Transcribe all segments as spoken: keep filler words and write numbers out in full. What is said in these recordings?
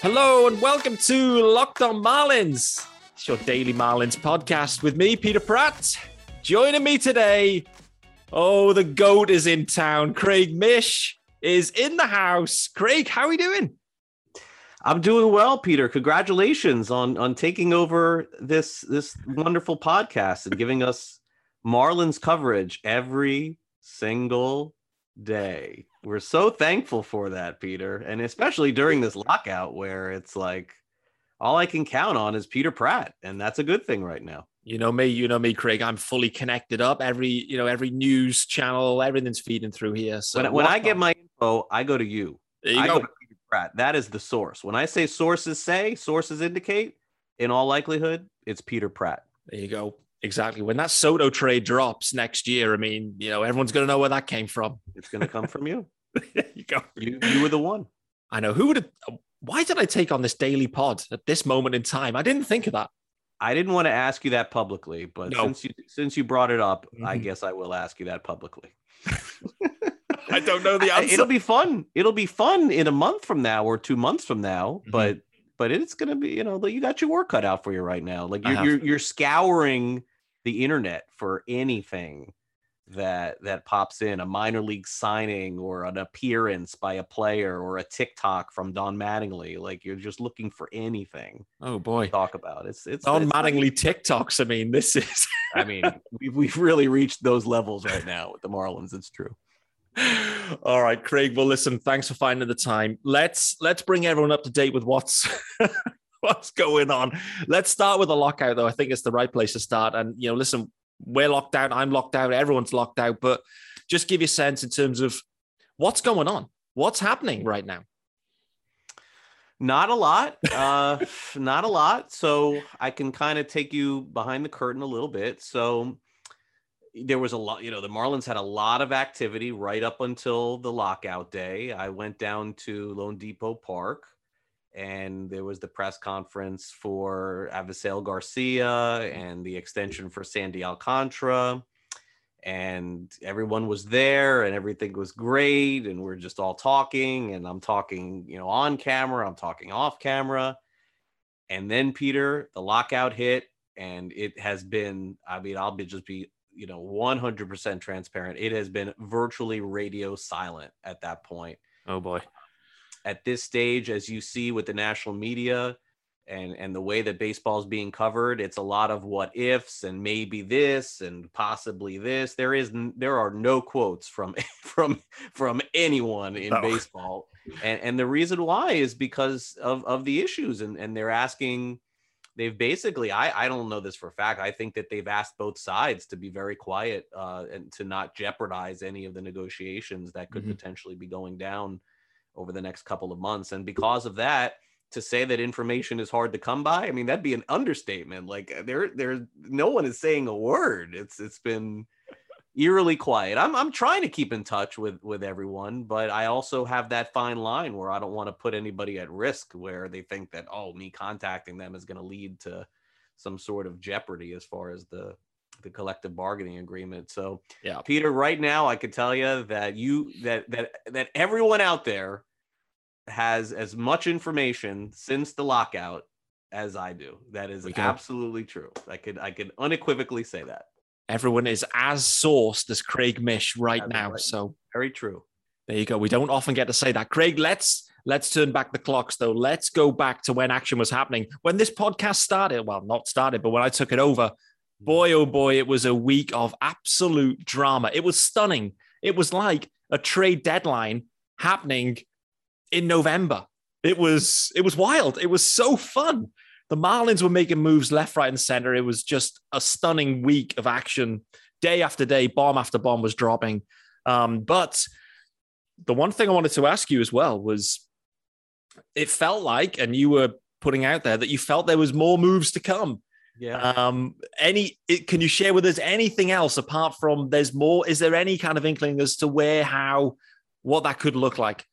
Hello and welcome to Locked on Marlins. It's your daily Marlins podcast with me, Peter Pratt. Joining me today, oh, the GOAT is in town. Craig Mish is in the house. Craig, how are you doing? I'm doing well, Peter. Congratulations on, on taking over this, this wonderful podcast and giving us Marlins coverage every single day. We're so thankful for that, Peter, and especially during this lockout where it's like all I can count on is Peter Pratt, and that's a good thing right now. You know me, you know me, Craig. I'm fully connected up. Every you know, every news channel, everything's feeding through here. So when, when I get my info, I go to you. There you I go. go to Peter Pratt. That is the source. When I say sources say, sources indicate. In all likelihood, it's Peter Pratt. There you go. Exactly. When that Soto trade drops next year, I mean, you know, everyone's going to know where that came from. It's going to come from you. you go. You, you were the one. I know. Who would have? Why did I take on this daily pod at this moment in time? I didn't think of that. I didn't want to ask you that publicly, but no. since you since you brought it up, mm-hmm. I guess I will ask you that publicly. I don't know the answer. I, it'll be fun. It'll be fun in a month from now or two months from now, mm-hmm. but. But it's going to be, you know, you got your work cut out for you right now. Like you're you're, you're scouring the internet for anything that that pops in, a minor league signing or an appearance by a player or a TikTok from Don Mattingly. Like you're just looking for anything. Oh boy, to talk about it's it's Don it's, Mattingly it's, TikToks. I mean, this is. I mean, we've we've really reached those levels right now with the Marlins. It's true. All right, Craig. Well, listen, thanks for finding the time. Let's let's bring everyone up to date with what's what's going on. Let's start with the lockout, though. I think it's the right place to start. And, you know, listen, we're locked out. I'm locked out. Everyone's locked out. But just give you a sense in terms of what's going on. What's happening right now? Not a lot. Uh, not a lot. So I can kind of take you behind the curtain a little bit. So there was a lot, you know, the Marlins had a lot of activity right up until the lockout day. I went down to Loan Depot Park and there was the press conference for Avisaíl García and the extension for Sandy Alcantara. And everyone was there and everything was great. And we're just all talking and I'm talking, you know, on camera, I'm talking off camera. And then, Peter, the lockout hit and it has been, I mean, I'll be just be you know, one hundred percent transparent. It has been virtually radio silent at that point. Oh boy. At this stage, as you see with the national media and, and the way that baseball is being covered, it's a lot of what ifs and maybe this and possibly this. There is, there are no quotes from, from, from anyone in oh. baseball. And, and the reason why is because of, of the issues and, and they're asking, They've basically, I, I don't know this for a fact, I think that they've asked both sides to be very quiet uh, and to not jeopardize any of the negotiations that could mm-hmm. potentially be going down over the next couple of months. And because of that, to say that information is hard to come by, I mean, that'd be an understatement. Like there, there, no one is saying a word. It's It's been eerily quiet. I'm, I'm trying to keep in touch with, with everyone, but I also have that fine line where I don't want to put anybody at risk where they think that, oh, me contacting them is going to lead to some sort of jeopardy as far as the, the collective bargaining agreement. So yeah, Peter, right now, I could tell you that you, that, that, that everyone out there has as much information since the lockout as I do. That is absolutely true. I could, I could unequivocally say that. Everyone is as sourced as Craig Mish right That's now. Right. So very true. There you go. We don't often get to say that. Craig, let's let's turn back the clocks, though. Let's go back to when action was happening. When this podcast started, well, not started, but when I took it over, boy, oh boy, it was a week of absolute drama. It was stunning. It was like a trade deadline happening in November. It was it was wild. It was so fun. The Marlins were making moves left, right, and center. It was just a stunning week of action. Day after day, bomb after bomb was dropping. Um, but the one thing I wanted to ask you as well was it felt like, and you were putting out there, that you felt there was more moves to come. Yeah. Um, any? It, can you share with us anything else apart from there's more? Is there any kind of inkling as to where, how, what that could look like?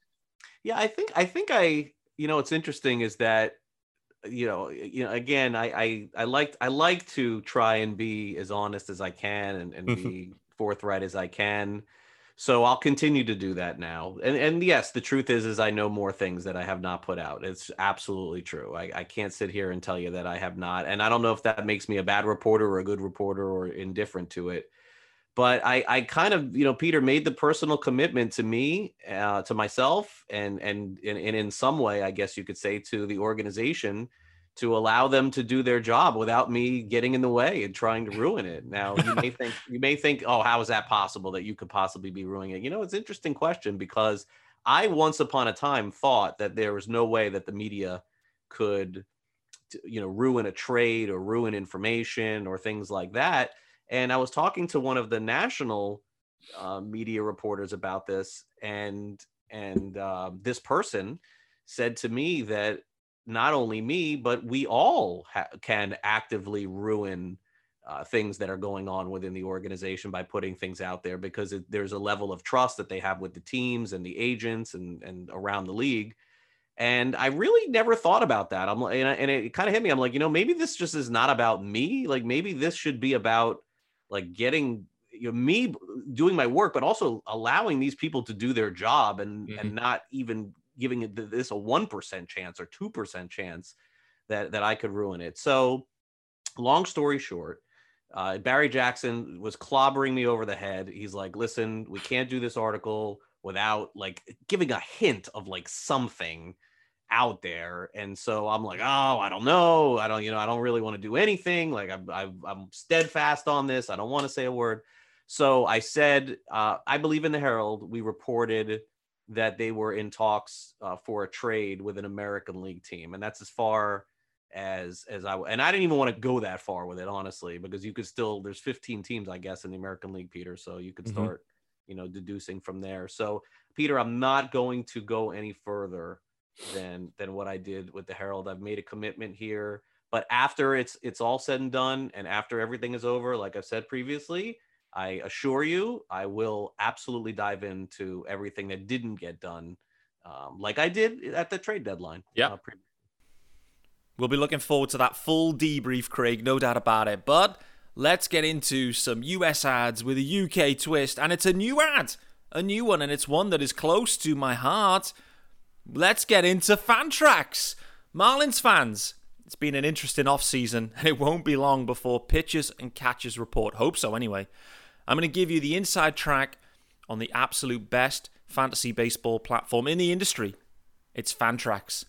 Yeah, I think I think I, you know, what's interesting is that You know, you know. Again, I, I, I like, I like to try and be as honest as I can and, and be forthright as I can. So I'll continue to do that now. And and yes, the truth is, is I know more things that I have not put out. It's absolutely true. I, I can't sit here and tell you that I have not. And I don't know if that makes me a bad reporter or a good reporter or indifferent to it. But I, I kind of, you know, Peter made the personal commitment to me, uh, to myself, and, and and and in some way, I guess you could say, to the organization, to allow them to do their job without me getting in the way and trying to ruin it. Now, you may think, you may think, oh, how is that possible that you could possibly be ruining it? You know, it's an interesting question, because I once upon a time thought that there was no way that the media could, you know, ruin a trade or ruin information or things like that. And I was talking to one of the national uh, media reporters about this, and and uh, this person said to me that not only me, but we all ha- can actively ruin uh, things that are going on within the organization by putting things out there, because it, there's a level of trust that they have with the teams and the agents and and around the league. And I really never thought about that. I'm like, and, and it kind of hit me. I'm like, you know, maybe this just is not about me. Like, maybe this should be about, like, getting, you know, me doing my work, but also allowing these people to do their job, and, mm-hmm. and not even giving this a one percent chance or two percent chance that, that I could ruin it. So long story short, uh, Barry Jackson was clobbering me over the head. He's like, listen, we can't do this article without, like, giving a hint of, like, something out there. And so I'm like, oh, I don't know. I don't, you know, I don't really want to do anything. Like, I'm, I'm, I'm steadfast on this. I don't want to say a word. So I said, uh, I believe in the Herald, we reported that they were in talks uh, for a trade with an American League team. And that's as far as, as I, and I didn't even want to go that far with it, honestly, because you could still, there's fifteen teams, I guess, in the American League, Peter. So you could start, mm-hmm. you know, deducing from there. So Peter, I'm not going to go any further than than what I did with the Herald. I've made a commitment here, but after it's it's all said and done, and after everything is over, like I've said previously, I assure you, I will absolutely dive into everything that didn't get done, um, like I did at the trade deadline. Yeah, uh, pre- we'll be looking forward to that full debrief, Craig, no doubt about it. But let's get into some U S ads with a U K twist, and it's a new ad, a new one, and it's one that is close to my heart. Let's get into Fantrax. Marlins fans, it's been an interesting off-season, and it won't be long before pitchers and catchers report. Hope so, anyway. I'm going to give you the inside track on the absolute best fantasy baseball platform in the industry. It's Fantrax.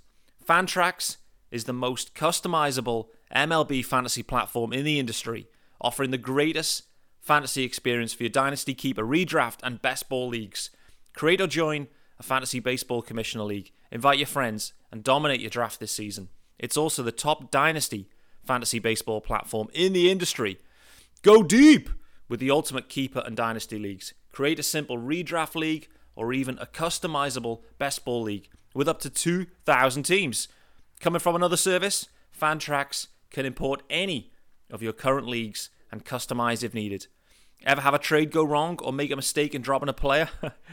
Fantrax is the most customizable M L B fantasy platform in the industry, offering the greatest fantasy experience for your dynasty, keeper, redraft, and best ball leagues. Create or join a fantasy baseball commissioner league. Invite your friends and dominate your draft this season. It's also the top dynasty fantasy baseball platform in the industry. Go deep with the ultimate keeper and dynasty leagues. Create a simple redraft league or even a customizable best ball league with up to two thousand teams. Coming from another service, Fantrax can import any of your current leagues and customize if needed. Ever have a trade go wrong or make a mistake in dropping a player?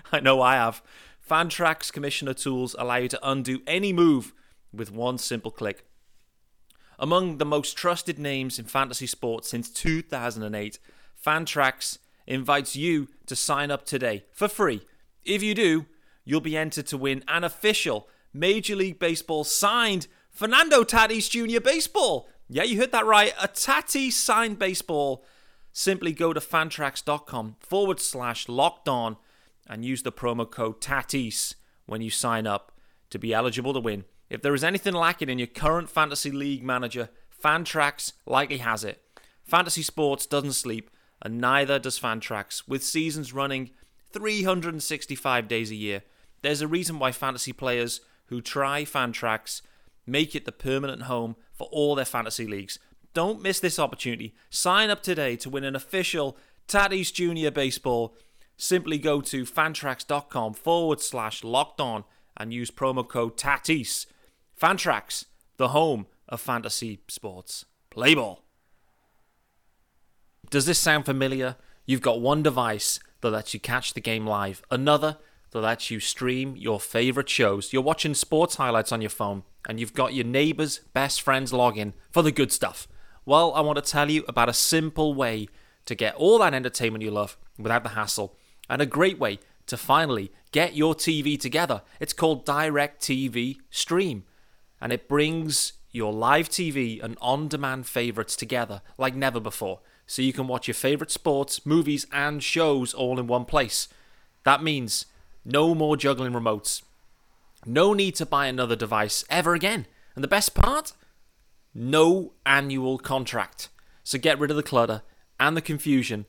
I know I have. Fantrax commissioner tools allow you to undo any move with one simple click. Among the most trusted names in fantasy sports since two thousand eight, Fantrax invites you to sign up today for free. If you do, you'll be entered to win an official Major League Baseball signed Fernando Tatis Junior baseball. Yeah, you heard that right. A Tatis signed baseball. Simply go to fantrax.com forward slash locked on and use the promo code TATIS when you sign up to be eligible to win. If there is anything lacking in your current fantasy league manager, Fantrax likely has it. Fantasy sports doesn't sleep, and neither does Fantrax. With seasons running three hundred sixty-five days a year, there's a reason why fantasy players who try Fantrax make it the permanent home for all their fantasy leagues. Don't miss this opportunity. Sign up today to win an official Tatis Junior baseball. Simply go to fantrax.com forward slash locked on and use promo code TATIS. Fantrax, the home of fantasy sports. Play ball. Does this sound familiar? You've got one device that lets you catch the game live, another that lets you stream your favorite shows. You're watching sports highlights on your phone, and you've got your neighbor's best friend's login for the good stuff. Well, I want to tell you about a simple way to get all that entertainment you love without the hassle. and a great way to finally get your T V together. It's called Direct T V Stream, and it brings your live T V and on-demand favorites together like never before, so you can watch your favorite sports, movies, and shows all in one place. That means no more juggling remotes, no need to buy another device ever again, and the best part, no annual contract. So get rid of the clutter and the confusion.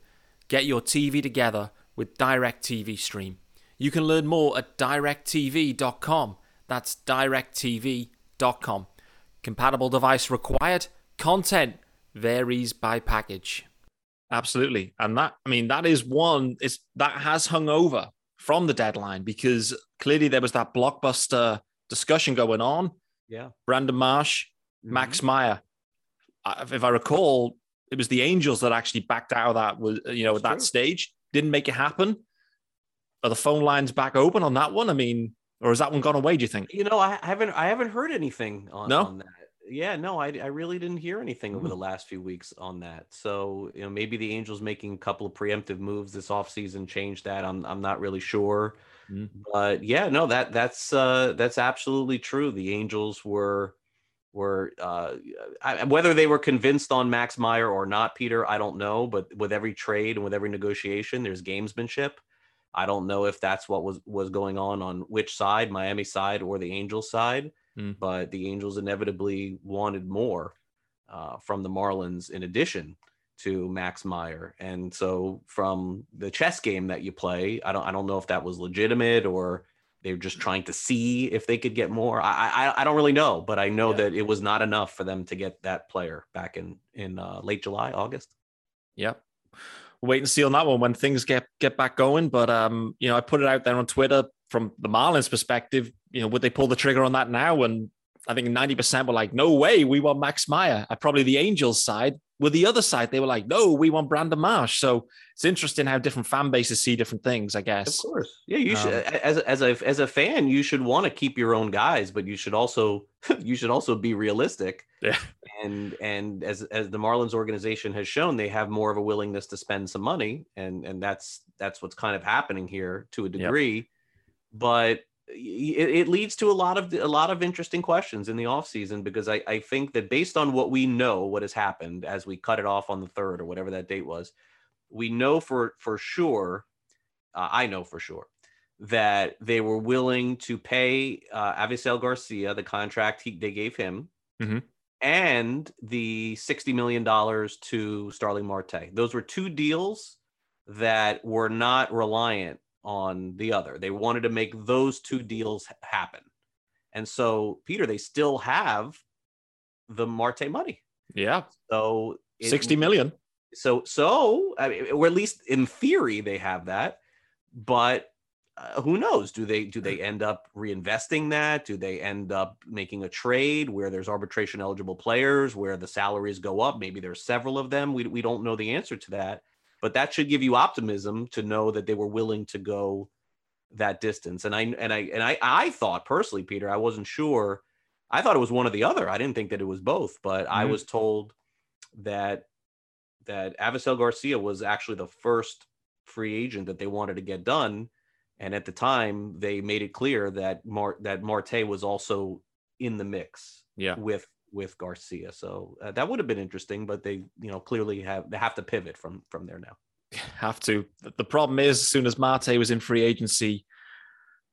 Get your T V together with Direct T V Stream. You can learn more at direct t v dot com. That's direct t v dot com. Compatible device required. Content varies by package. Absolutely. And that, I mean, that is one is that has hung over from the deadline, because clearly there was that blockbuster discussion going on. Yeah. Brandon Marsh, mm-hmm. Max Meyer. If I recall, it was the Angels that actually backed out of that, was, you know, That's at that true. stage. Didn't make it happen. Are the phone lines back open on that one? I mean, or has that one gone away, do you think? You know, I haven't I haven't heard anything on, no? on that. Yeah, no, I, I really didn't hear anything mm. over the last few weeks on that. So, you know, maybe the Angels making a couple of preemptive moves this offseason changed that. I'm I'm not really sure. Mm. But yeah, no, that that's uh, that's absolutely true. The Angels were were uh, I, whether they were convinced on Max Meyer or not, Peter, I don't know. But with every trade and with every negotiation, there's gamesmanship. I don't know if that's what was, was going on on which side, Miami side or the Angels side. Mm. But the Angels inevitably wanted more uh, from the Marlins in addition to Max Meyer. And so from the chess game that you play, I don't I don't know if that was legitimate or they were just trying to see if they could get more. I I, I don't really know, but I know yeah. that it was not enough for them to get that player back in, in uh, late July, August. Yep. We'll wait and see on that one when things get, get back going. But, um, you know, I put it out there on Twitter from the Marlins perspective, you know, would they pull the trigger on that now? And I think ninety percent were like, no way, we want Max Meyer. I probably the Angels side with the other side. They were like, no, we want Brandon Marsh. So it's interesting how different fan bases see different things, I guess. Of course. Yeah. You um, should, as, as a, as a fan, you should want to keep your own guys, but you should also, you should also be realistic. Yeah. And, and as, as the Marlins organization has shown, they have more of a willingness to spend some money. And, and that's, that's what's kind of happening here to a degree. Yep. But it, it leads to a lot of a lot of interesting questions in the offseason, because I, I think that based on what we know, what has happened as we cut it off on the third or whatever that date was, we know for, for sure, uh, I know for sure, that they were willing to pay uh, Avisaíl Garcia the contract he, they gave him mm-hmm. and the sixty million dollars to Starling Marte. Those were two deals that were not reliant on the other. They wanted to make those two deals happen. And so, Peter, they still have the Marte money. Yeah. So it, sixty million. So, so I mean, or at least in theory, they have that, but uh, who knows? Do they, do they end up reinvesting that? Do they end up making a trade where there's arbitration eligible players, where the salaries go up? Maybe there's several of them. We, we don't know the answer to that. But that should give you optimism to know that they were willing to go that distance. And I and I and I I thought personally, Peter, I wasn't sure. I thought it was one or the other. I didn't think that it was both, but mm-hmm. I was told that that Avisaíl Garcia was actually the first free agent that they wanted to get done. And at the time, they made it clear that Mar- that Marte was also in the mix yeah. with. with Garcia. So uh, that would have been interesting, but they, you know, clearly have, they have to pivot from, from there now. Have to. The problem is, as soon as Marte was in free agency,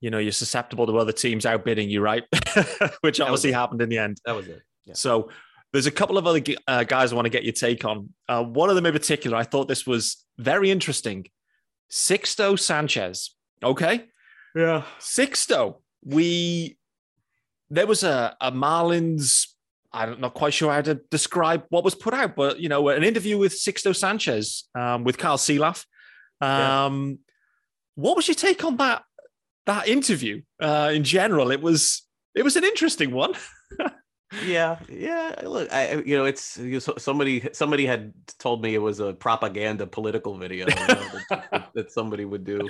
you know, you're susceptible to other teams outbidding you, right? Which that obviously happened in the end. That was it. Yeah. So there's a couple of other uh, guys I want to get your take on. Uh, one of them in particular, I thought this was very interesting. Sixto Sanchez. Okay. Yeah. Sixto. We, there was a, a Marlins, I'm not quite sure how to describe what was put out, but, you know, an interview with Sixto Sanchez, um, with Carl Selaf. Um, yeah. What was your take on that, that interview uh, in general? It was, it was an interesting one. yeah. Yeah. Look, I, you know, it's you know, somebody, somebody had told me it was a propaganda political video you know, that, that somebody would do,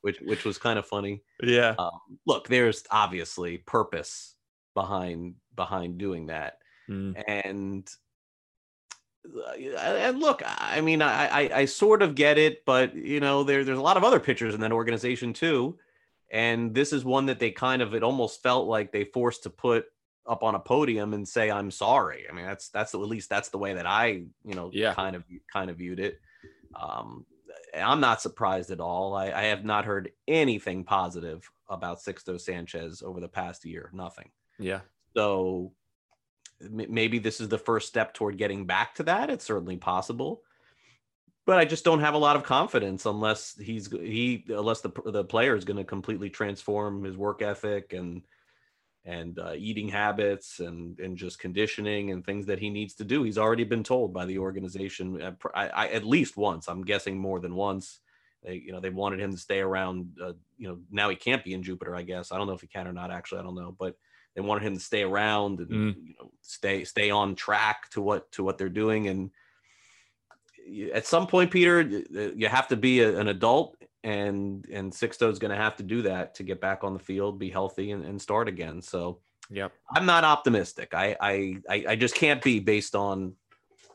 which, which was kind of funny. Yeah. Um, look, there's obviously purpose behind behind doing that. Mm. And and look, I mean, I, I I sort of get it, but you know, there there's a lot of other pitchers in that organization too, and this is one that they kind of, it almost felt like they forced to put up on a podium and say, I'm sorry. I mean, that's, that's at least that's the way that I, you know, yeah. kind of, kind of viewed it. Um, I'm not surprised at all. I, I have not heard anything positive about Sixto Sanchez over the past year. Nothing. Yeah. So m- maybe this is the first step toward getting back to that. It's certainly possible, but I just don't have a lot of confidence unless he's, he, unless the, the player is going to completely transform his work ethic and, and uh, eating habits and, and just conditioning and things that he needs to do. He's already been told by the organization at, I, I, at least once, I'm guessing more than once, they, you know, they wanted him to stay around, uh, you know, now he can't be in Jupiter, I guess. I don't know if he can or not, actually, I don't know, but they wanted him to stay around and mm. you know, stay, stay on track to what, to what they're doing. And at some point, Peter, you have to be a, an adult. And and Sixto is going to have to do that to get back on the field, be healthy, and, and start again. So, yep, I'm not optimistic. I I I just can't be based on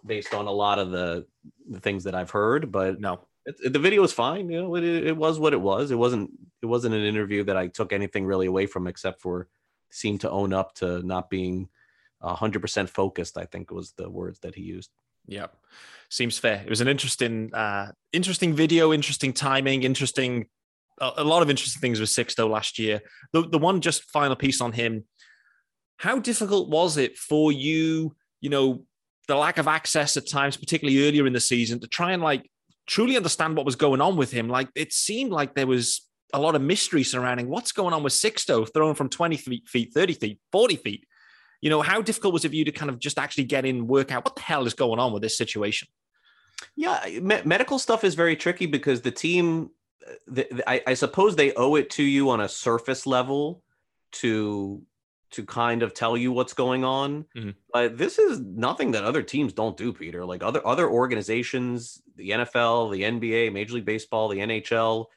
based on a lot of the, the things that I've heard. But no, it, it, the video was fine. You know, it, it was what it was. It wasn't it wasn't an interview that I took anything really away from, except for seemed to own up to not being one hundred percent focused, I think was the words that he used. Yeah, seems fair. It was an interesting, uh, interesting video, interesting timing, interesting, a, a lot of interesting things with Sixto last year. The the one just final piece on him. How difficult was it for you, you know, the lack of access at times, particularly earlier in the season, to try and like truly understand what was going on with him? Like it seemed like there was a lot of mystery surrounding what's going on with Sixto, thrown from twenty feet, thirty feet, forty feet. You know, how difficult was it for you to kind of just actually get in, work out what the hell is going on with this situation? Yeah, me- medical stuff is very tricky because the team, the, the, I, I suppose they owe it to you on a surface level to to kind of tell you what's going on. Mm-hmm. But this is nothing that other teams don't do, Peter. Like other other organizations, the N F L, the N B A, Major League Baseball, the N H L,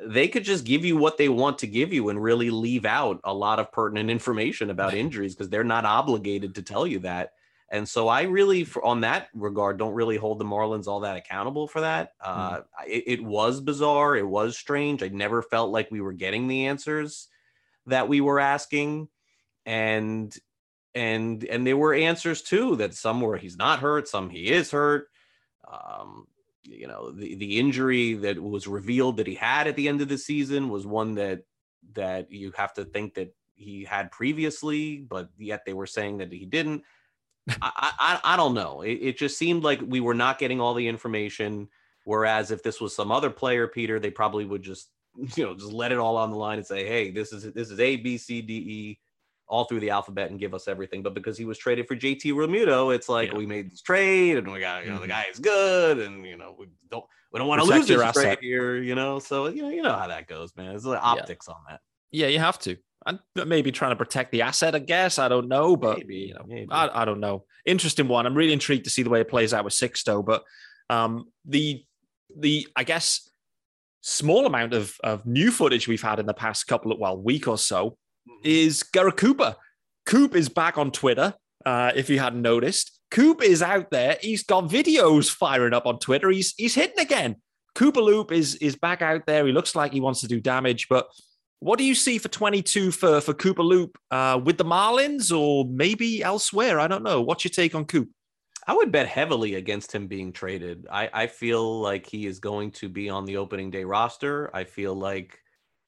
they could just give you what they want to give you and really leave out a lot of pertinent information about injuries because they're not obligated to tell you that. And so I really, for, on that regard, don't really hold the Marlins all that accountable for that. Uh, mm. it, it was bizarre. It was strange. I never felt like we were getting the answers that we were asking. And, and, and there were answers too, that some were he's not hurt, some he is hurt. Um, You know, the, the injury that was revealed that he had at the end of the season was one that that you have to think that he had previously, but yet they were saying that he didn't. I, I I don't know. It, it just seemed like we were not getting all the information. Whereas if this was some other player, Peter, they probably would just, you know, just let it all on the line and say, hey, this is this is A, B, C, D, E, all through the alphabet and give us everything. But because he was traded for J T Realmuto, it's like, yeah. we made this trade and we got, you know, the guy is good. And, you know, we don't, we don't want to lose this asset. Trade here, you know? So, you know, you know how that goes, man. There's like optics yeah. on that. Yeah, you have to. I'm maybe trying to protect the asset, I guess. I don't know, but maybe, you know, maybe. I, I don't know. Interesting one. I'm really intrigued to see the way it plays out with Sixto, but um, the, the, I guess, small amount of, of new footage we've had in the past couple of, well, week or so, is Garrett Cooper. Coop is back on Twitter, uh, if you hadn't noticed. Coop is out there. He's got videos firing up on Twitter. He's he's hitting again. Cooper Loop is is back out there. He looks like he wants to do damage. But what do you see for twenty-two for, for Cooper Loop uh, with the Marlins or maybe elsewhere? I don't know. What's your take on Coop? I would bet heavily against him being traded. I, I feel like he is going to be on the opening day roster. I feel like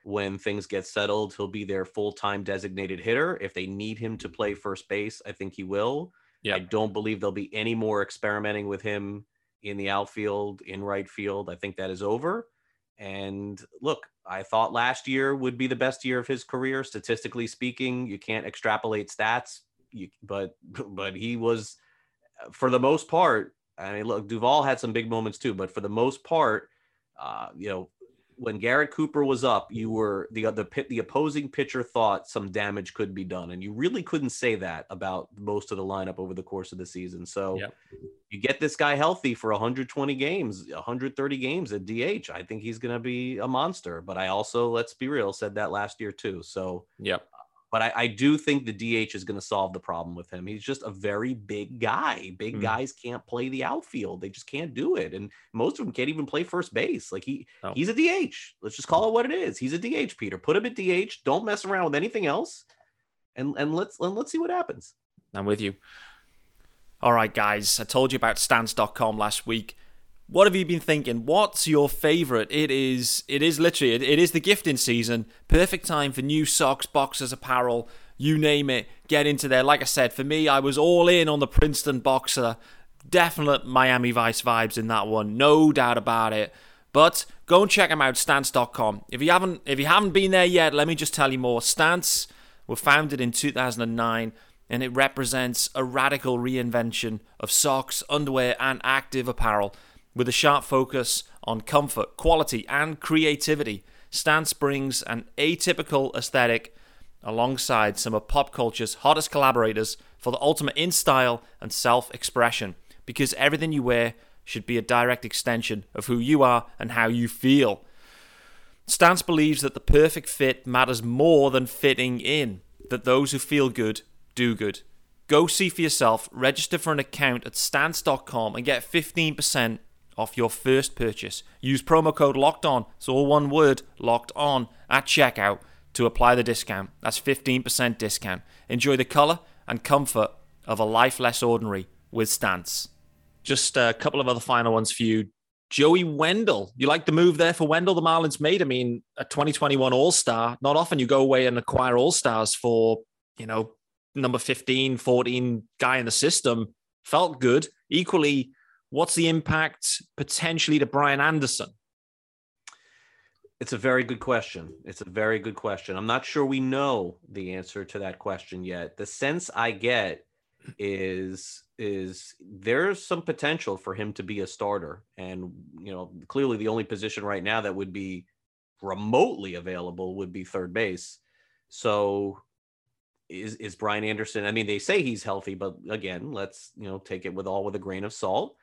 when things get settled, he'll be their full-time designated hitter. If they need him to play first base, I think he will. Yeah. I don't believe there'll be any more experimenting with him in the outfield, in right field. I think that is over. And look, I thought last year would be the best year of his career. Statistically speaking, you can't extrapolate stats, you, but but he was, for the most part, I mean, look, Duvall had some big moments too, but for the most part, uh, you know, when Garrett Cooper was up, you were the other the, the opposing pitcher thought some damage could be done. And you really couldn't say that about most of the lineup over the course of the season. So yep. you get this guy healthy for one hundred twenty games, one hundred thirty games at D H. I think he's going to be a monster, but I also, let's be real, said that last year too. So yep. But I, I do think the D H is going to solve the problem with him. He's just a very big guy. Big mm. guys can't play the outfield. They just can't do it. And most of them can't even play first base. Like he, oh. he's a D H. Let's just call it what it is. He's a D H, Peter. Put him at D H. Don't mess around with anything else. And and let's and let's see what happens. I'm with you. All right, guys. I told you about Stance dot com last week. What have you been thinking? What's your favorite? It is it is literally, it, it is the gifting season. Perfect time for new socks, boxers, apparel, you name it. Get into there. Like I said, for me, I was all in on the Princeton boxer. Definite Miami Vice vibes in that one. No doubt about it. But go and check them out, Stance dot com. If you haven't, if you haven't been there yet, let me just tell you more. Stance were founded in two thousand nine, and it represents a radical reinvention of socks, underwear, and active apparel. With a sharp focus on comfort, quality, and creativity, Stance brings an atypical aesthetic alongside some of pop culture's hottest collaborators for the ultimate in style and self-expression, because everything you wear should be a direct extension of who you are and how you feel. Stance believes that the perfect fit matters more than fitting in, that those who feel good do good. Go see for yourself, register for an account at Stance dot com and get fifteen percent off your first purchase. Use promo code locked on, it's all one word, locked on, at checkout to apply the discount. That's fifteen percent discount. Enjoy the color and comfort of a life less ordinary with Stance. Just a couple of other final ones for you. Joey Wendle, you like the move there for Wendle the Marlins made? I mean, a twenty twenty-one All-Star, not often you go away and acquire All-Stars for, you know, number fifteen, fourteen guy in the system. Felt good. Equally, what's the impact potentially to Brian Anderson? It's a very good question. It's a very good question. I'm not sure we know the answer to that question yet. The sense I get is, is there's some potential for him to be a starter. And, you know, clearly the only position right now that would be remotely available would be third base. So Is is Brian Anderson? I mean, they say he's healthy, but again, let's you know take it with all with a grain of salt.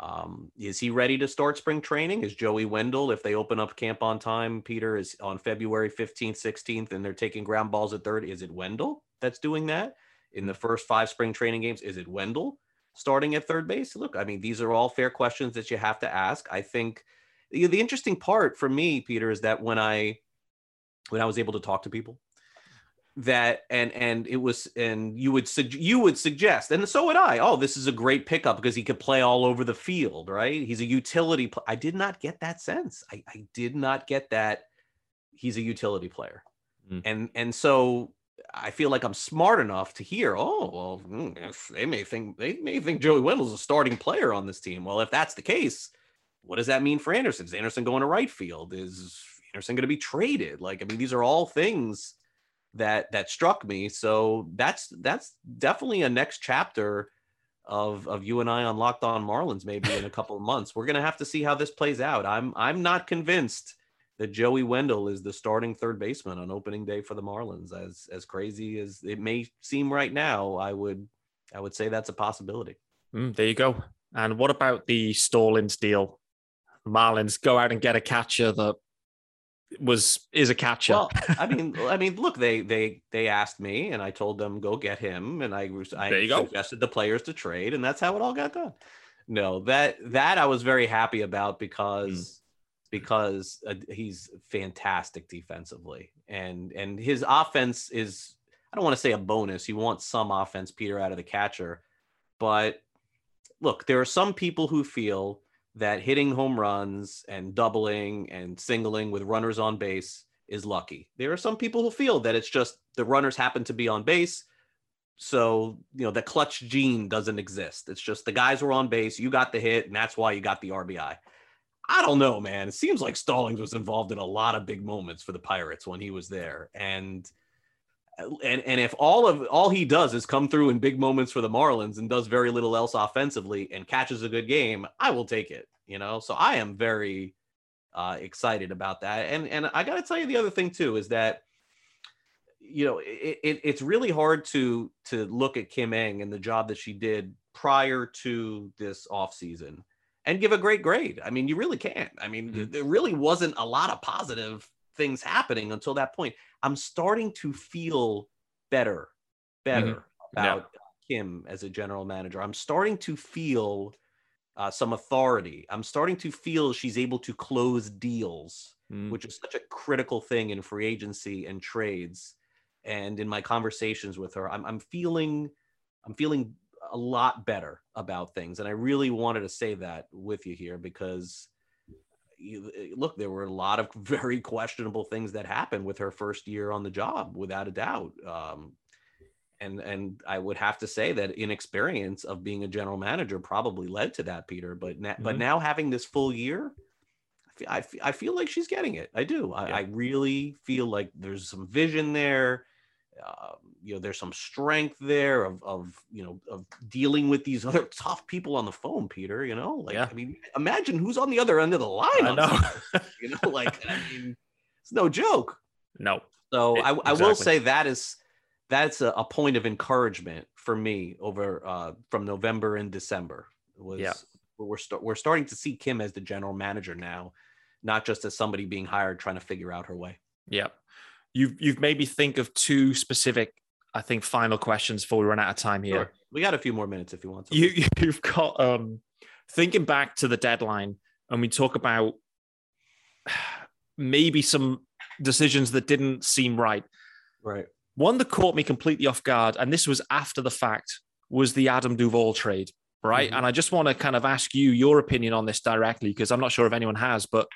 Um, is he ready to start spring training? Is Joey Wendle, if they open up camp on time, Peter, is on February fifteenth, sixteenth, and they're taking ground balls at third? Is it Wendle that's doing that in the first five spring training games? Is it Wendle starting at third base? Look, I mean, these are all fair questions that you have to ask. I think you know, the interesting part for me, Peter, is that when I when I was able to talk to people. That and and it was and you would su- you would suggest, and so would I, oh, this is a great pickup because he could play all over the field, right? He's a utility pl- I did not get that sense. I, I did not get that he's a utility player. Mm. And and so I feel like I'm smart enough to hear, oh, well, mm, they may think they may think Joey Wendle's a starting player on this team. Well, if that's the case, what does that mean for Anderson? Is Anderson going to right field? Is Anderson going to be traded? Like, I mean, these are all things that that struck me. So that's that's definitely a next chapter of of you and I on Locked On Marlins. Maybe in a couple of months we're gonna have to see how this plays out. I'm I'm not convinced that Joey Wendle is the starting third baseman on opening day for the Marlins. As as crazy as it may seem right now, I would I would say that's a possibility. Mm, there you go. And what about the Stallings deal? Marlins go out and get a catcher that was is a catcher. Well, I mean, I mean, look, they they they asked me, and I told them go get him, and I I suggested go. the players to trade, and that's how it all got done. No, that that I was very happy about because mm. because uh, he's fantastic defensively, and and his offense is, I don't want to say a bonus. You want some offense, Peter, out of the catcher, but look, there are some people who feel that hitting home runs and doubling and singling with runners on base is lucky. There are some people who feel that it's just the runners happen to be on base. So, you know, the clutch gene doesn't exist. It's just the guys were on base, you got the hit, and that's why you got the R B I. I don't know, man. It seems like Stallings was involved in a lot of big moments for the Pirates when he was there. And and and if all of all he does is come through in big moments for the Marlins and does very little else offensively and catches a good game, I will take it, you know? So I am very uh, excited about that. And and I got to tell you the other thing too, is that, you know, it, it, it's really hard to, to look at Kim Ng and the job that she did prior to this offseason and give a great grade. I mean, you really can't. I mean, mm-hmm. there really wasn't a lot of positive things happening until that point. I'm starting to feel better, better mm-hmm. about yeah. Kim as a general manager. I'm starting to feel uh, some authority. I'm starting to feel she's able to close deals, mm-hmm. which is such a critical thing in free agency and trades. And in my conversations with her, I'm, I'm feeling, I'm feeling a lot better about things. And I really wanted to say that with you here because you, look, there were a lot of very questionable things that happened with her first year on the job, without a doubt. Um, and, and I would have to say that inexperience of being a general manager probably led to that, Peter, but now, mm-hmm. but now having this full year, I feel, I feel like she's getting it. I do. I, yeah. I really feel like there's some vision there. Uh, you know, there's some strength there of, of, you know, of dealing with these other tough people on the phone, Peter, you know, like, yeah. I mean, imagine who's on the other end of the line. I know. You know, like, I mean, it's no joke. No. So it, I, exactly. I will say that is, that's a, a point of encouragement for me over uh, from November and December was, yeah. we're st- we're starting to see Kim as the general manager now, not just as somebody being hired, trying to figure out her way. Yeah. You've, you've made me think of two specific, I think, final questions before we run out of time here. Sure. We got a few more minutes if you want to. You, you've got, um, thinking back to the deadline, and we talk about maybe some decisions that didn't seem right. Right. One that caught me completely off guard, and this was after the fact, was the Adam Duvall trade, right? Mm-hmm. And I just want to kind of ask you your opinion on this directly, because I'm not sure if anyone has, but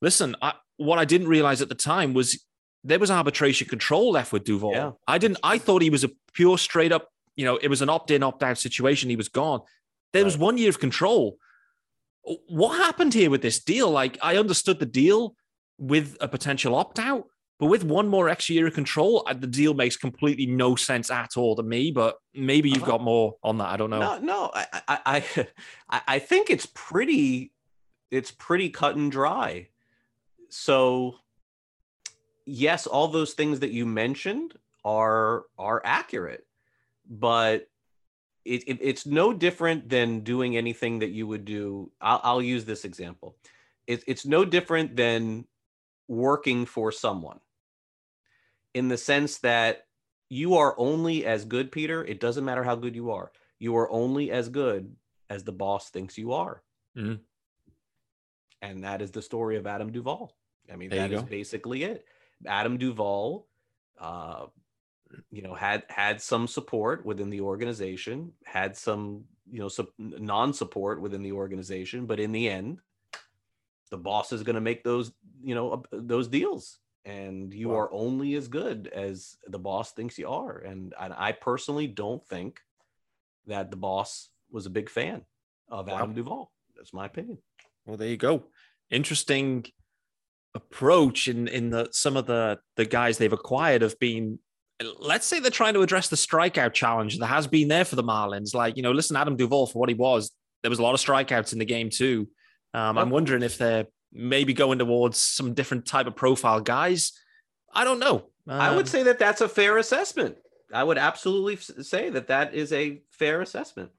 listen, I, what I didn't realize at the time was there was arbitration control left with Duvall. Yeah. I didn't, I thought he was a pure straight up, you know, it was an opt-in, opt-out situation. He was gone. There right. was one year of control. What happened here with this deal? Like, I understood the deal with a potential opt-out, but with one more extra year of control, the deal makes completely no sense at all to me, but maybe you've got more on that. I don't know. No, no, I, I, I, I think it's pretty, it's pretty cut and dry. So yes, all those things that you mentioned are are accurate, but it, it, it's no different than doing anything that you would do. I'll, I'll use this example. It, it's no different than working for someone in the sense that you are only as good, Peter. It doesn't matter how good you are. You are only as good as the boss thinks you are. Mm-hmm. And that is the story of Adam Duvall. I mean, there that is basically it. Adam Duvall, uh, you know, had had some support within the organization, had some, you know, some non-support within the organization, but in the end, the boss is going to make those, you know, those deals, and you wow. are only as good as the boss thinks you are. And, and I personally don't think that the boss was a big fan of wow. Adam Duvall. That's my opinion. Well, there you go. Interesting approach in in the some of the the guys they've acquired have been, let's say they're trying to address the strikeout challenge that has been there for the Marlins. Like, you know, listen, Adam Duvall, for what he was, there was a lot of strikeouts in the game too. Um, I'm wondering if they're maybe going towards some different type of profile guys. I don't know. Um, I would say that that's a fair assessment. I would absolutely say that that is a fair assessment.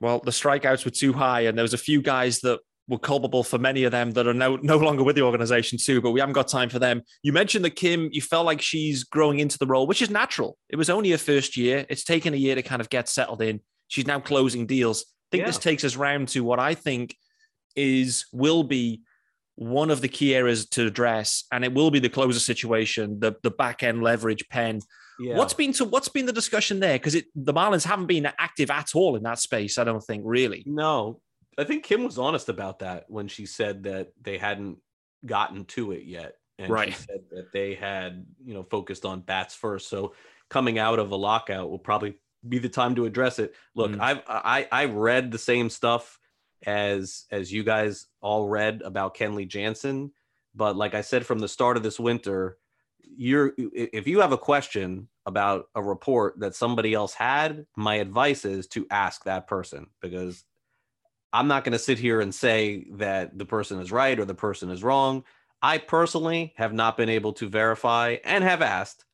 Well, the strikeouts were too high, and there was a few guys that were culpable for many of them that are no, no longer with the organization too, but we haven't got time for them. You mentioned that Kim, you felt like she's growing into the role, which is natural. It was only her first year. It's taken a year to kind of get settled in. She's now closing deals. I think yeah. this takes us round to what I think is, will be one of the key areas to address, and it will be the closer situation, the the back end leverage pen. Yeah. What's been to what's been the discussion there? Because the Marlins haven't been active at all in that space, I don't think, really. No. I think Kim was honest about that when she said that they hadn't gotten to it yet. And right. she said that they had, you know, focused on bats first. So coming out of a lockout will probably be the time to address it. Look, mm. I've, I, I read the same stuff as, as you guys all read about Kenley Jansen. But like I said, from the start of this winter, you're, if you have a question about a report that somebody else had, my advice is to ask that person, because I'm not going to sit here and say that the person is right or the person is wrong. I personally have not been able to verify and have asked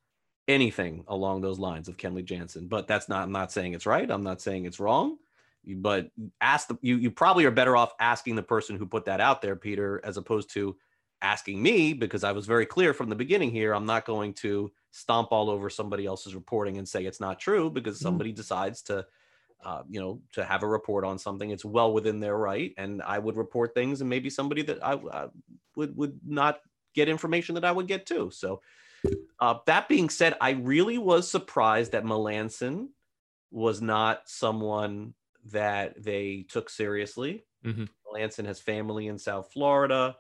anything along those lines of Kenley Jansen, but that's not, I'm not saying it's right. I'm not saying it's wrong, but ask the, you, you probably are better off asking the person who put that out there, Peter, as opposed to asking me, because I was very clear from the beginning here. I'm not going to stomp all over somebody else's reporting and say it's not true because somebody mm. decides to, uh, you know, to have a report on something. It's well within their right. And I would report things, and maybe somebody that I uh, would would not get information that I would get too. So uh, that being said, I really was surprised that Melancon was not someone that they took seriously. Mm-hmm. Melancon has family in South Florida.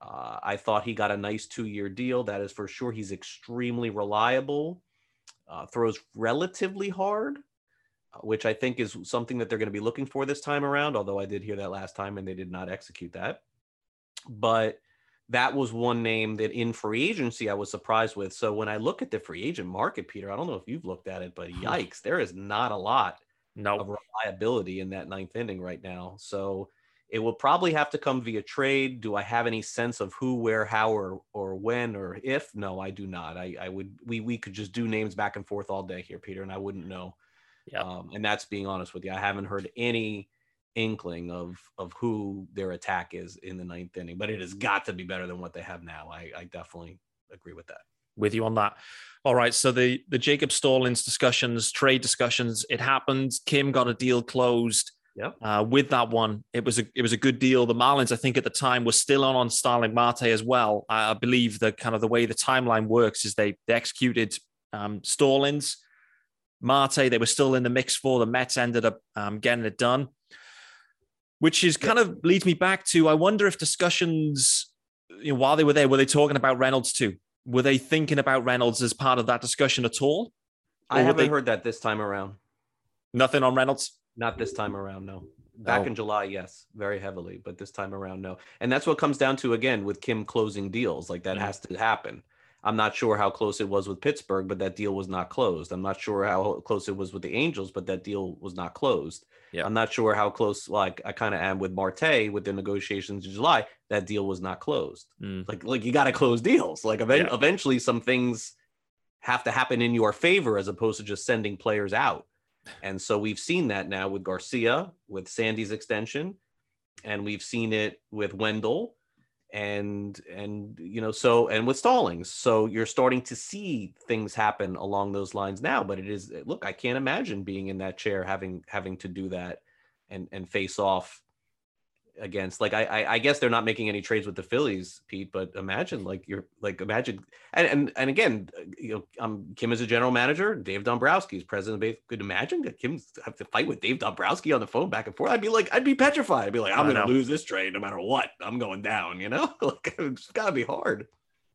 Uh, I thought he got a nice two-year deal. That is for sure. He's extremely reliable, uh, throws relatively hard, which I think is something that they're going to be looking for this time around, although I did hear that last time and they did not execute that. But that was one name that in free agency I was surprised with. So when I look at the free agent market, Peter, I don't know if you've looked at it, but yikes, there is not a lot nope. of reliability in that ninth inning right now. So it will probably have to come via trade. Do I have any sense of who, where, how, or or when, or if? No, I do not. I, I would we we could just do names back and forth all day here, Peter, and I wouldn't know. Yeah. Um, and that's being honest with you. I haven't heard any inkling of of who their attack is in the ninth inning, but it has got to be better than what they have now. I, I definitely agree with that. With you on that. All right. So the the Jacob Stallings discussions, trade discussions, it happened. Kim got a deal closed. Yeah. Uh, with that one, it was a it was a good deal. The Marlins, I think, at the time were still on on Starling Marte as well. I, I believe the kind of the way the timeline works is they, they executed um, Stallings, Marte. They were still in the mix for the Mets. Ended up um, getting it done, which is kind yeah. of leads me back to I wonder if discussions, you know, while they were there, were they talking about Reynolds too? Were they thinking about Reynolds as part of that discussion at all? Or I haven't they... heard that this time around. Nothing on Reynolds. Not this time around, no. Back no. in July, yes, very heavily, but this time around, no. And that's what comes down to, again, with Kim closing deals. Like, that mm-hmm. has to happen. I'm not sure how close it was with Pittsburgh, but that deal was not closed. I'm not sure how close it was with the Angels, but that deal was not closed. Yeah. I'm not sure how close, like, I kind of am with Marte with the negotiations in July. That deal was not closed. Mm. Like, like you got to close deals. Like, ev- yeah. eventually some things have to happen in your favor as opposed to just sending players out. And so we've seen that now with Garcia, with Sandy's extension, and we've seen it with Wendle and, and, you know, so, and with Stallings. So you're starting to see things happen along those lines now, but it is, look, I can't imagine being in that chair, having, having to do that and, and face off against, like, I, I, I guess they're not making any trades with the Phillies, Pete, but imagine like you're like, imagine. And, and, and again, you know, um, Kim is a general manager. Dave Dombrowski is president of, could imagine that Kim's have to fight with Dave Dombrowski on the phone back and forth. I'd be like, I'd be petrified. I'd be like, I'm going to lose this trade no matter what. I'm going down, you know, like it's gotta be hard.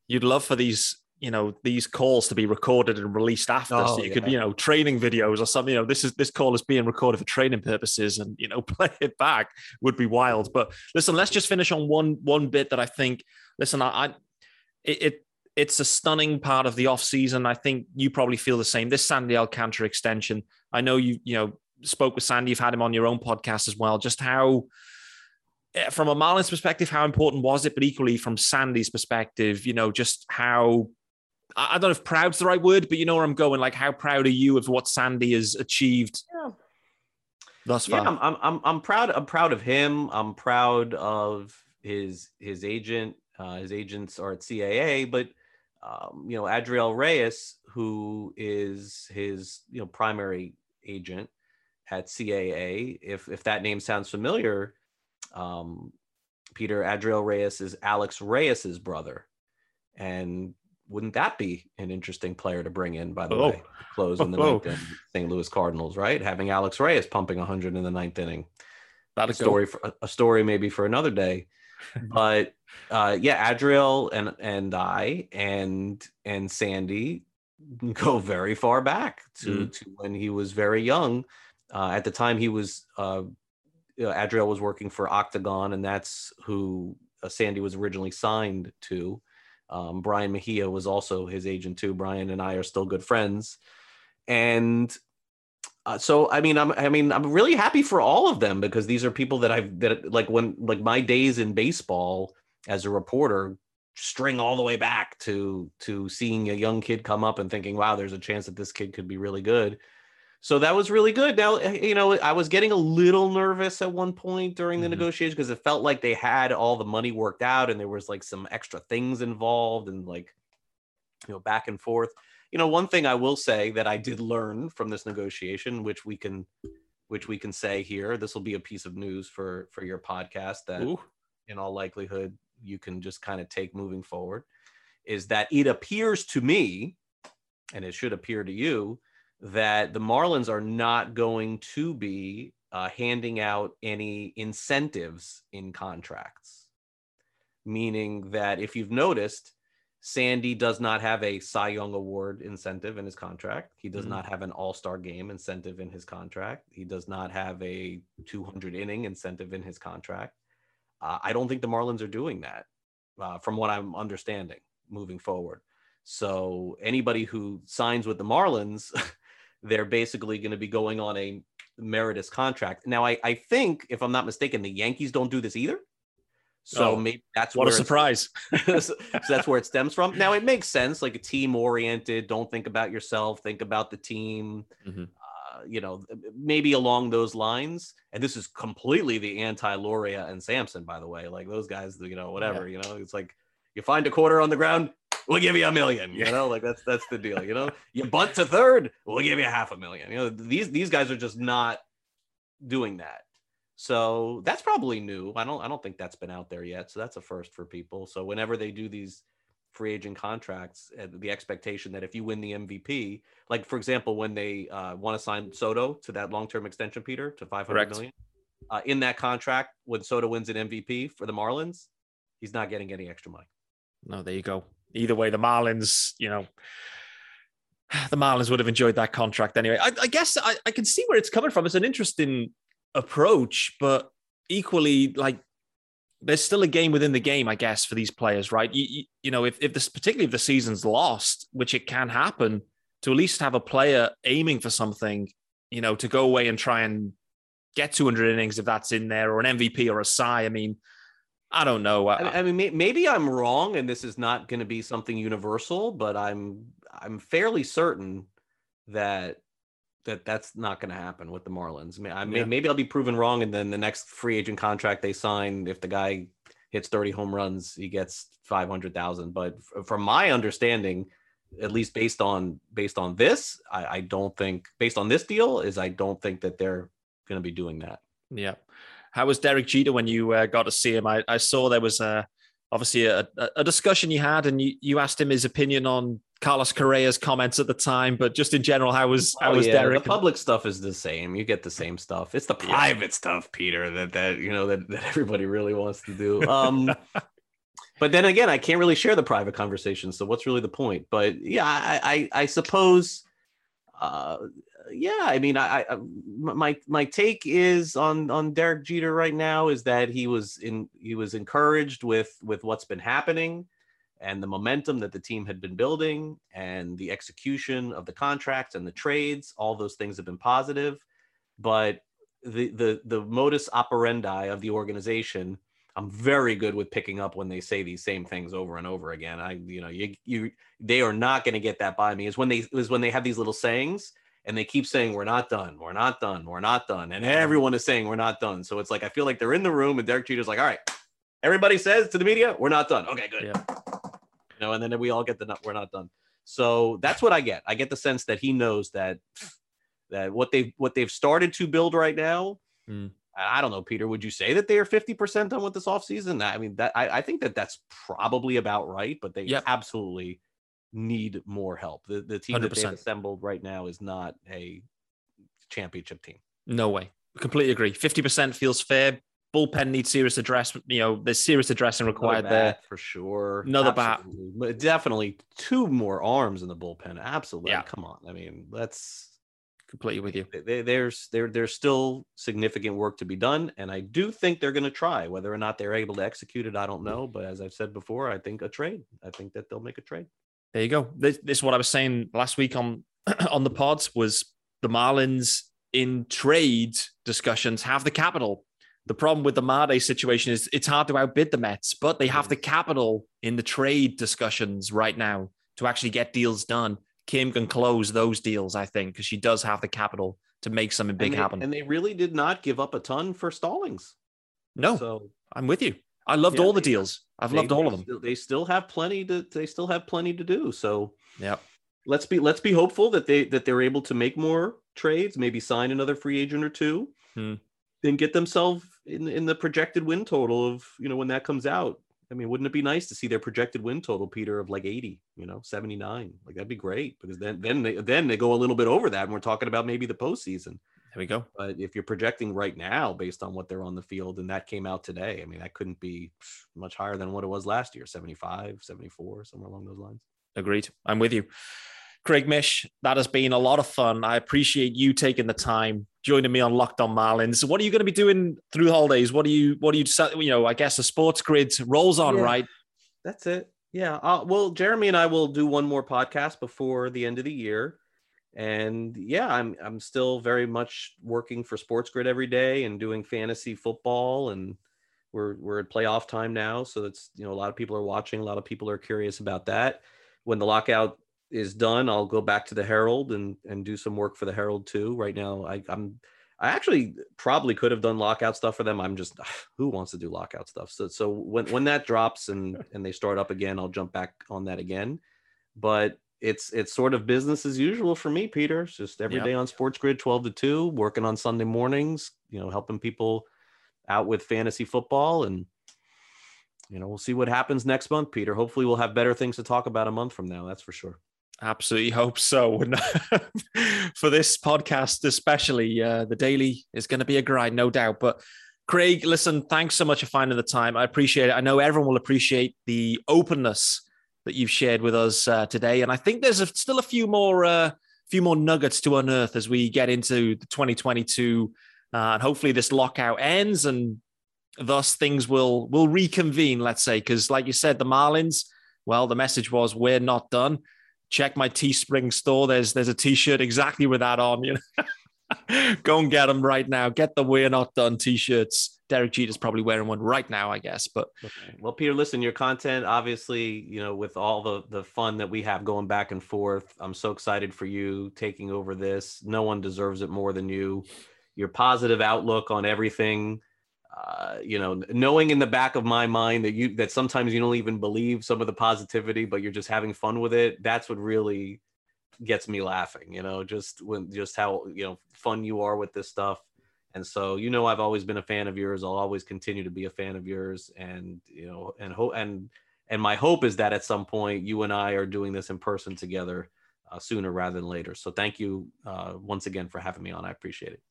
You'd love for these, you know, these calls to be recorded and released after. Oh, so you yeah. could, you know, training videos or something, you know, this is, this call is being recorded for training purposes and, you know, play it back would be wild. But listen, let's just finish on one, one bit that I think, listen, I, I it, it, it's a stunning part of the off season. I think you probably feel the same. This Sandy Alcantara extension. I know you, you know, spoke with Sandy, you've had him on your own podcast as well. Just how, from a Marlins perspective, how important was it, but equally from Sandy's perspective, you know, just how, I don't know if proud's the right word, but you know where I'm going. Like, how proud are you of what Sandy has achieved yeah. thus far? Yeah, I'm, I'm, I'm proud. I'm proud of him. I'm proud of his, his agent. Uh, his agents are at C A A, but um, you know, Adriel Reyes, who is his, you know, primary agent at C A A. If, if that name sounds familiar, um, Peter, Adriel Reyes is Alex Reyes's brother. And wouldn't that be an interesting player to bring in, by the oh. way, close in the oh. ninth inning, Saint Louis Cardinals, right? Having Alex Reyes pumping one hundred in the ninth inning. That'd a story, for, a story maybe for another day. But uh, yeah, Adriel and and I and and Sandy go very far back to, mm. to when he was very young. Uh, at the time, he was uh, you know, Adriel was working for Octagon, and that's who uh, Sandy was originally signed to. Um, Brian Mejia was also his agent too. Brian and I are still good friends. And uh, so, I mean, I'm, I mean, I'm really happy for all of them because these are people that I've, that like when, like my days in baseball as a reporter string all the way back to, to seeing a young kid come up and thinking, wow, there's a chance that this kid could be really good. So that was really good. Now, you know, I was getting a little nervous at one point during the mm-hmm. negotiation because it felt like they had all the money worked out and there was like some extra things involved and like, you know, back and forth. you know, one thing I will say that I did learn from this negotiation, which we can, which we can say here, this will be a piece of news for, for your podcast that Ooh. in all likelihood, you can just kind of take moving forward, is that it appears to me, and it should appear to you, that the Marlins are not going to be uh, handing out any incentives in contracts, meaning that if you've noticed, Sandy does not have a Cy Young Award incentive in his contract. He does mm-hmm. not have an All-Star Game incentive in his contract. He does not have a two hundred inning incentive in his contract. Uh, I don't think the Marlins are doing that, uh, from what I'm understanding moving forward. So anybody who signs with the Marlins, they're basically going to be going on a meritorious contract. Now, I, I think, if I'm not mistaken, the Yankees don't do this either. So oh, maybe that's what where a surprise. So that's where it stems from. Now, it makes sense, like a team oriented. Don't think about yourself. Think about the team, mm-hmm. uh, you know, maybe along those lines. And this is completely the anti Loria and Sampson, by the way, like those guys, you know, whatever, yeah. you know, it's like you find a quarter on the ground, we'll give you a million, you know, like that's, that's the deal. You know, you bunt to third, we'll give you a half a million. You know, these, these guys are just not doing that. So that's probably new. I don't I don't think that's been out there yet. So that's a first for people. So whenever they do these free agent contracts, the expectation that if you win the M V P, like, for example, when they uh, want to sign Soto to that long-term extension, Peter, to five hundred Correct. million, uh, in that contract, when Soto wins an M V P for the Marlins, he's not getting any extra money. No, there you go. Either way, the Marlins, you know, the Marlins would have enjoyed that contract anyway. I, I guess I, I can see where it's coming from. It's an interesting approach, but equally, like, there's still a game within the game, I guess, for these players, right? You, you, you know, if, if this, particularly if the season's lost, which it can happen, to at least have a player aiming for something, you know, to go away and try and get two hundred innings if that's in there, or an M V P or a Cy. I mean, I don't know. I, I mean, maybe I'm wrong, and this is not going to be something universal, but I'm I'm fairly certain that that that's not going to happen with the Marlins. I mean, yeah. maybe I'll be proven wrong. And then the next free agent contract they sign, if the guy hits thirty home runs, he gets five hundred thousand. But f- from my understanding, at least based on, based on this, I, I don't think based on this deal is I don't think that they're going to be doing that. Yeah. How was Derek Jeter when you uh, got to see him? I, I saw there was a, obviously a, a discussion you had, and you, you asked him his opinion on Carlos Correa's comments at the time, but just in general, how was how oh, was yeah. Derek? The public stuff is the same. You get the same stuff. It's the private yeah. stuff, Peter, that that you know that, that everybody really wants to do. Um, but then again, I can't really share the private conversation, so what's really the point? But yeah, I I, I suppose. Uh, yeah, I mean, I, I my my take is on on Derek Jeter right now is that he was in he was encouraged with with what's been happening, and the momentum that the team had been building, and the execution of the contracts and the trades, all those things have been positive. But the the the modus operandi of the organization, I'm very good with picking up when they say these same things over and over again. I, you know, you you they are not going to get that by me. Is when they is when they have these little sayings, and they keep saying, we're not done, we're not done, we're not done. And everyone is saying, we're not done. So it's like, I feel like they're in the room and Derek Jeter's like, all right, everybody says to the media, we're not done. Okay, good. Yeah. You know, and then we all get the, we're not done. So that's what I get. I get the sense that he knows that, that what they've, what they've started to build right now. Mm. I don't know, Peter, would you say that they are fifty percent done with this offseason? I mean, that, I, I think that that's probably about right, but they yep. absolutely need more help. The, the team one hundred percent that they've assembled right now is not a championship team. No way. Completely agree. fifty percent feels fair. Bullpen needs serious address. You know, there's serious addressing required there. For sure. Another bat. But definitely two more arms in the bullpen. Absolutely. Yeah. Come on. I mean, that's completely with you. They, there's there there's still significant work to be done, and I do think they're going to try. Whether or not they're able to execute it, I don't know. But as I've said before, I think a trade. I think that they'll make a trade. There you go. This, this is what I was saying last week on on the pods was the Marlins in trade discussions have the capital. The problem with the Marte situation is it's hard to outbid the Mets, but they have the capital in the trade discussions right now to actually get deals done. Kim can close those deals, I think, because she does have the capital to make something big and they, happen. And they really did not give up a ton for Stallings. No, so, I'm with you. I loved yeah, all the they, deals. I've they, loved all of them. Still, they still have plenty to. They still have plenty to do. So yeah, let's be let's be hopeful that they that they're able to make more trades, maybe sign another free agent or two, hmm. and get themselves in in the projected win total of, you know, when that comes out. I mean, wouldn't it be nice to see their projected win total, Peter, of like eighty, you know, seventy-nine? Like, that'd be great, because then then they then they go a little bit over that, and we're talking about maybe the postseason. There we go. But if you're projecting right now based on what they're on the field, and that came out today, I mean, that couldn't be much higher than what it was last year, seventy-five, seventy-four, somewhere along those lines. Agreed. I'm with you. Craig Mish, that has been a lot of fun. I appreciate you taking the time, joining me on Locked on Marlins. What are you going to be doing through the holidays? What do you, what do you, you know, I guess the Sports Grid rolls on, yeah, right? That's it. Yeah. Uh, well, Jeremy and I will do one more podcast before the end of the year. And yeah, I'm, I'm still very much working for Sports Grid every day and doing fantasy football, and we're, we're at playoff time now. So that's, you know, a lot of people are watching. A lot of people are curious about that. When the lockout is done, I'll go back to the Herald and and do some work for the Herald too. Right now, I, I'm I actually probably could have done lockout stuff for them. I'm just, who wants to do lockout stuff? So so when when that drops and and they start up again, I'll jump back on that again. But it's it's sort of business as usual for me, Peter. It's just every yeah. day on Sports Grid, twelve to two, working on Sunday mornings. You know, helping people out with fantasy football, and you know, we'll see what happens next month, Peter. Hopefully, we'll have better things to talk about a month from now. That's for sure. Absolutely hope so. For this podcast especially, uh, the daily is going to be a grind, no doubt. But Craig, listen, thanks so much for finding the time. I appreciate it. I know everyone will appreciate the openness that you've shared with us uh, today. And I think there's a, still a few more uh, few more nuggets to unearth as we get into the twenty twenty-two. Uh, and hopefully this lockout ends, and thus things will, will reconvene, let's say. Because like you said, the Marlins, well, the message was, we're not done. Check my Teespring store. There's there's a T-shirt exactly with that on. You know, go and get them right now. Get the "We're Not Done" T-shirts. Derek Jeter's probably wearing one right now, I guess. But okay. Well, Peter, listen, your content, obviously, you know, with all the the fun that we have going back and forth, I'm so excited for you taking over this. No one deserves it more than you. Your positive outlook on everything. Uh, you know, knowing in the back of my mind that you, that sometimes you don't even believe some of the positivity, but you're just having fun with it. That's what really gets me laughing, you know, just when, just how, you know, fun you are with this stuff. And so, you know, I've always been a fan of yours. I'll always continue to be a fan of yours. And, you know, and hope, and, and my hope is that at some point you and I are doing this in person together uh, sooner rather than later. So thank you uh, once again for having me on. I appreciate it.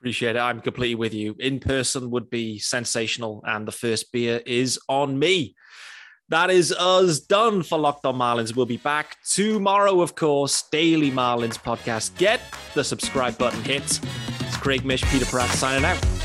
Appreciate it. I'm completely with you. In person would be sensational. And the first beer is on me. That is us done for Locked on Marlins. We'll be back tomorrow, of course. Daily Marlins podcast. Get the subscribe button hit. It's Craig Mish, Peter Pratt signing out.